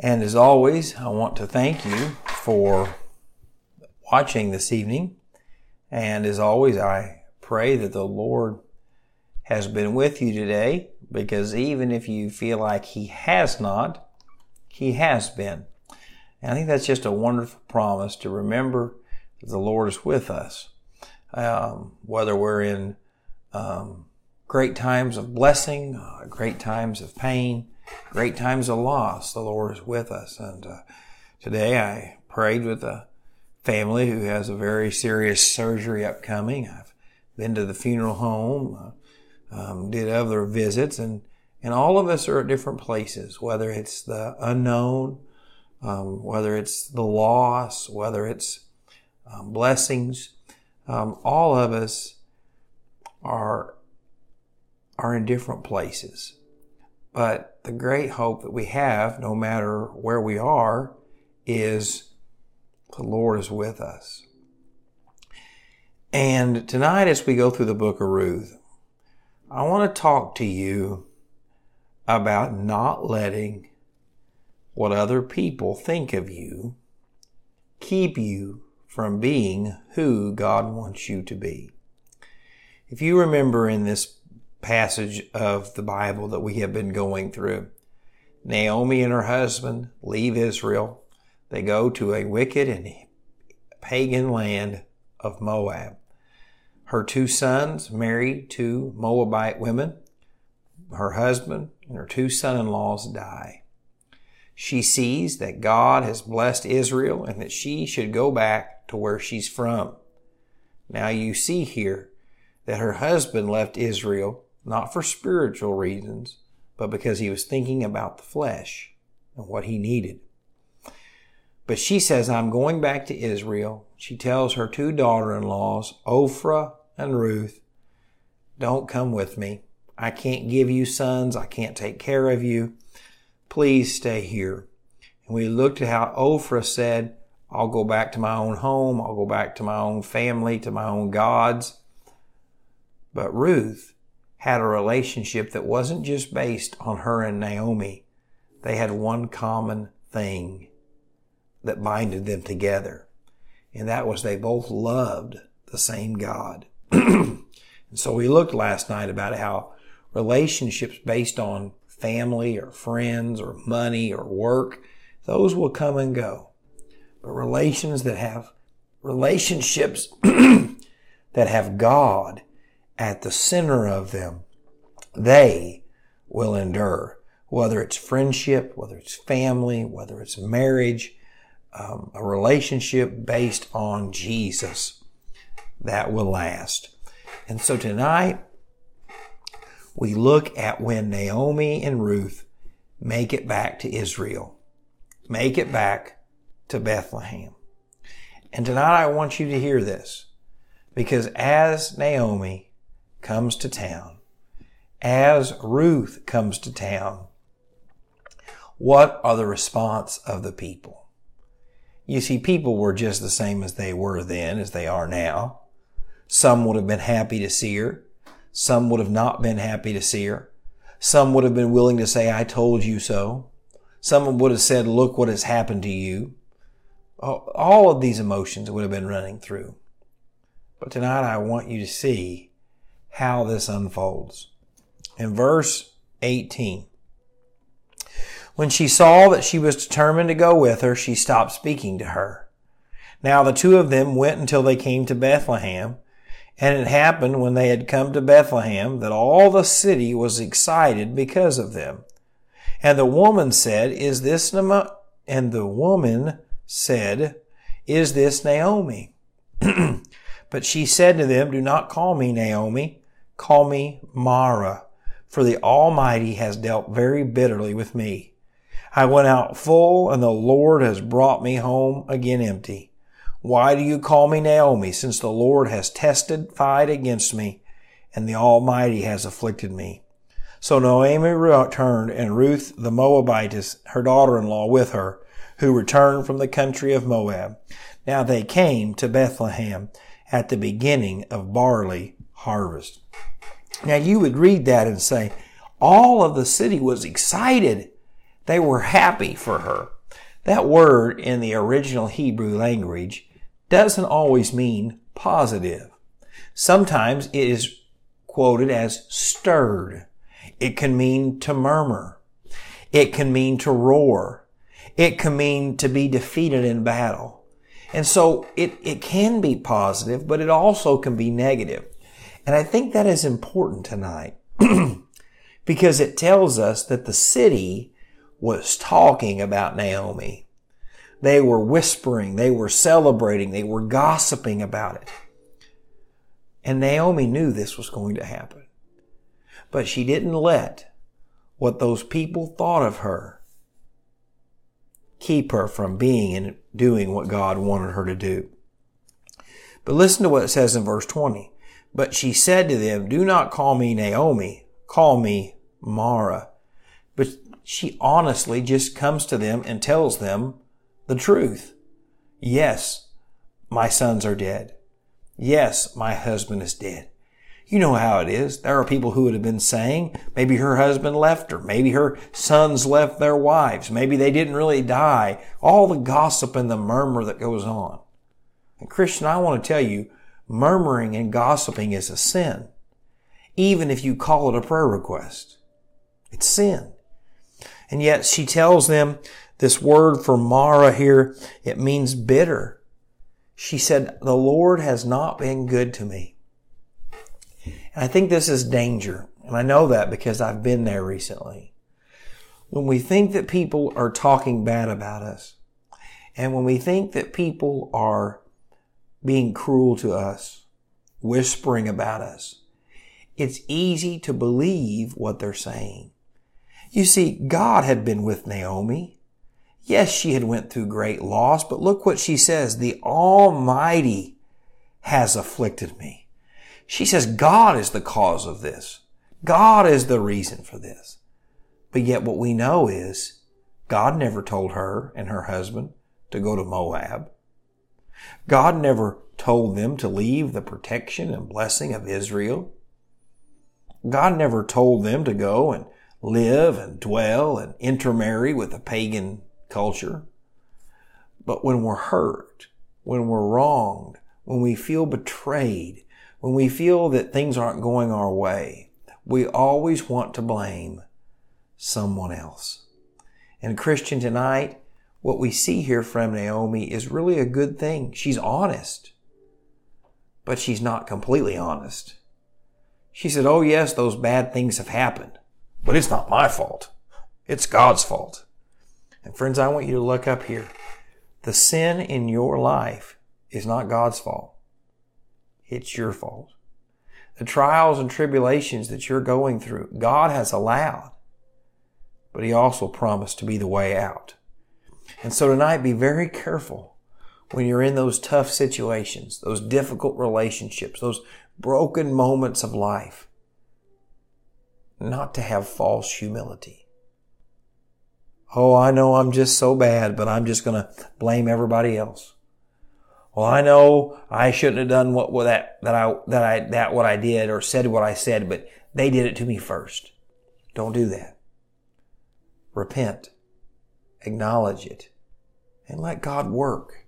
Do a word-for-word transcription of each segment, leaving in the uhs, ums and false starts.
And as always, I want to thank you for watching this evening. And as always, I pray that the Lord has been with you today, because even if you feel like He has not, He has been. And I think that's just a wonderful promise to remember that the Lord is with us. Um, whether we're in um, great times of blessing, uh, great times of pain, great times of loss, the Lord is with us. And uh, today I prayed with a family who has a very serious surgery upcoming. I've been to the funeral home, uh, um, did other visits, and, and all of us are at different places, whether it's the unknown, um, whether it's the loss, whether it's um, blessings. Um, all of us are are in different places. But the great hope that we have, no matter where we are, is the Lord is with us. And tonight, as we go through the book of Ruth, I want to talk to you about not letting what other people think of you keep you from being who God wants you to be. If you remember in this passage of the Bible that we have been going through, Naomi and her husband leave Israel. They go to a wicked and pagan land of Moab. Her two sons marry two Moabite women. Her husband and her two son-in-laws die. She sees that God has blessed Israel and that she should go back to where she's from. Now you see here that her husband left Israel not for spiritual reasons, but because he was thinking about the flesh and what he needed. But she says, I'm going back to Israel. She tells her two daughter-in-laws, Orpah and Ruth, don't come with me. I can't give you sons. I can't take care of you. Please stay here. And we looked at how Orpah said, I'll go back to my own home. I'll go back to my own family, to my own gods. But Ruth had a relationship that wasn't just based on her and Naomi. They had one common thing that binded them together. And that was they both loved the same God. And so we looked last night about how relationships based on family or friends or money or work, those will come and go. But relations that have relationships that have God at the center of them, they will endure. Whether it's friendship, whether it's family, whether it's marriage, um, a relationship based on Jesus, that will last. And so tonight, we look at when Naomi and Ruth make it back to Israel, make it back to Bethlehem. And tonight I want you to hear this, because as Naomi comes to town, as Ruth comes to town, what are the response of the people? You see, people were just the same as they were then as they are now. Some would have been happy to see her. Some would have not been happy to see her. Some would have been willing to say, I told you so. Some would have said, look what has happened to you. All of these emotions would have been running through. But tonight I want you to see how this unfolds. In verse eighteen, when she saw that she was determined to go with her, she stopped speaking to her. Now the two of them went until they came to Bethlehem. And it happened when they had come to Bethlehem that all the city was excited because of them. And the woman said, Is this Naomi? And the woman said, Is this Naomi? But she said to them, Do not call me Naomi, call me Mara, for the Almighty has dealt very bitterly with me. I went out full, and the Lord has brought me home again empty. Why do you call me Naomi, since the Lord has testified against me, and the Almighty has afflicted me? So Naomi returned, and Ruth the Moabitess, her daughter-in-law, with her, who returned from the country of Moab. Now they came to Bethlehem at the beginning of barley harvest. Now you would read that and say, all of the city was excited They were happy for her. That word in the original Hebrew language doesn't always mean positive. Sometimes it is quoted as stirred. It can mean to murmur. It can mean to roar. It can mean to be defeated in battle. And so it, it can be positive, but it also can be negative. And I think that is important tonight because it tells us that the city was talking about Naomi. They were whispering, they were celebrating, they were gossiping about it. And Naomi knew this was going to happen. But she didn't let what those people thought of her keep her from being and doing what God wanted her to do. But listen to what it says in verse twenty. But she said to them, "Do not call me Naomi, call me Mara." But she honestly just comes to them and tells them the truth. Yes, my sons are dead. Yes, my husband is dead. You know how it is. There are people who would have been saying, maybe her husband left her. Maybe her sons left their wives. Maybe they didn't really die. All the gossip and the murmur that goes on. And Christian, I want to tell you, murmuring and gossiping is a sin. Even if you call it a prayer request, it's sin. And yet she tells them this word for Mara here, it means bitter. She said, "The Lord has not been good to me." And I think this is danger. And I know that because I've been there recently. When we think that people are talking bad about us, and when we think that people are being cruel to us, whispering about us, it's easy to believe what they're saying. You see, God had been with Naomi. Yes, she had went through great loss, but look what she says. The Almighty has afflicted me. She says God is the cause of this. God is the reason for this. But yet what we know is God never told her and her husband to go to Moab. God never told them to leave the protection and blessing of Israel. God never told them to go and live and dwell and intermarry with a pagan culture. But when we're hurt, when we're wronged, when we feel betrayed, when we feel that things aren't going our way, we always want to blame someone else. And Christian, tonight, what we see here from Naomi is really a good thing. She's honest, but she's not completely honest. She said, "Oh yes, those bad things have happened, but it's not my fault. It's God's fault." And friends, I want you to look up here. The sin in your life is not God's fault. It's your fault. The trials and tribulations that you're going through, God has allowed, but He also promised to be the way out. And so tonight, be very careful when you're in those tough situations, those difficult relationships, those broken moments of life, not to have false humility. "Oh, I know I'm just so bad, but I'm just going to blame everybody else. Well, I know I shouldn't have done what, what that that I that I that what I did or said what I said, but they did it to me first." Don't do that. Repent, acknowledge it, and let God work.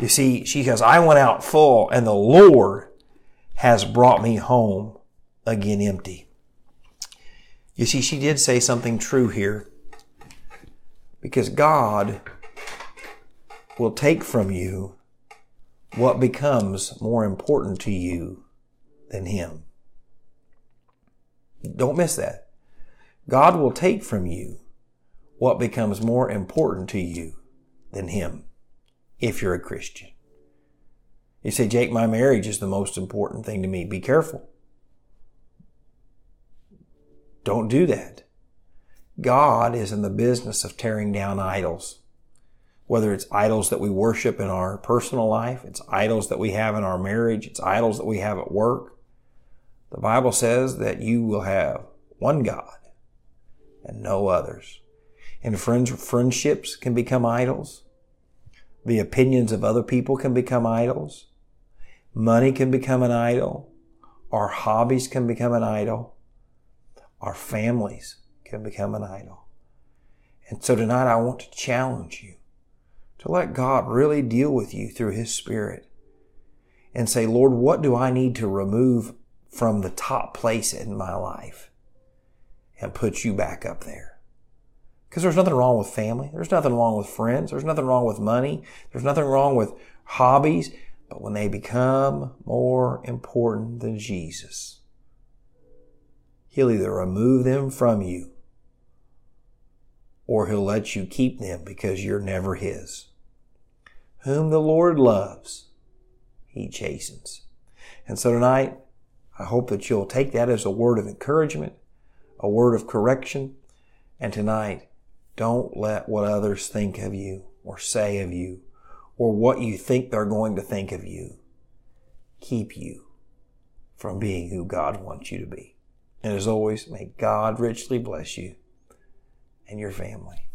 You see, she says, "I went out full, and the Lord has brought me home again empty." You see, she did say something true here. Because God will take from you what becomes more important to you than Him. Don't miss that. God will take from you what becomes more important to you than Him, if you're a Christian. You say, "Jake, my marriage is the most important thing to me." Be careful. Don't do that. God is in the business of tearing down idols. Whether it's idols that we worship in our personal life, it's idols that we have in our marriage, it's idols that we have at work. The Bible says that you will have one God and no others. And friends, friendships can become idols. The opinions of other people can become idols. Money can become an idol. Our hobbies can become an idol. Our families can become an idol. And so tonight I want to challenge you to let God really deal with you through His Spirit and say, Lord, what do I need to remove from the top place in my life and put you back up there? Because there's nothing wrong with family. There's nothing wrong with friends. There's nothing wrong with money. There's nothing wrong with hobbies. But when they become more important than Jesus, He'll either remove them from you or He'll let you keep them because you're never His. Whom the Lord loves, He chastens. And so tonight, I hope that you'll take that as a word of encouragement, a word of correction. And tonight, don't let what others think of you or say of you or what you think they're going to think of you keep you from being who God wants you to be. And as always, may God richly bless you and your family.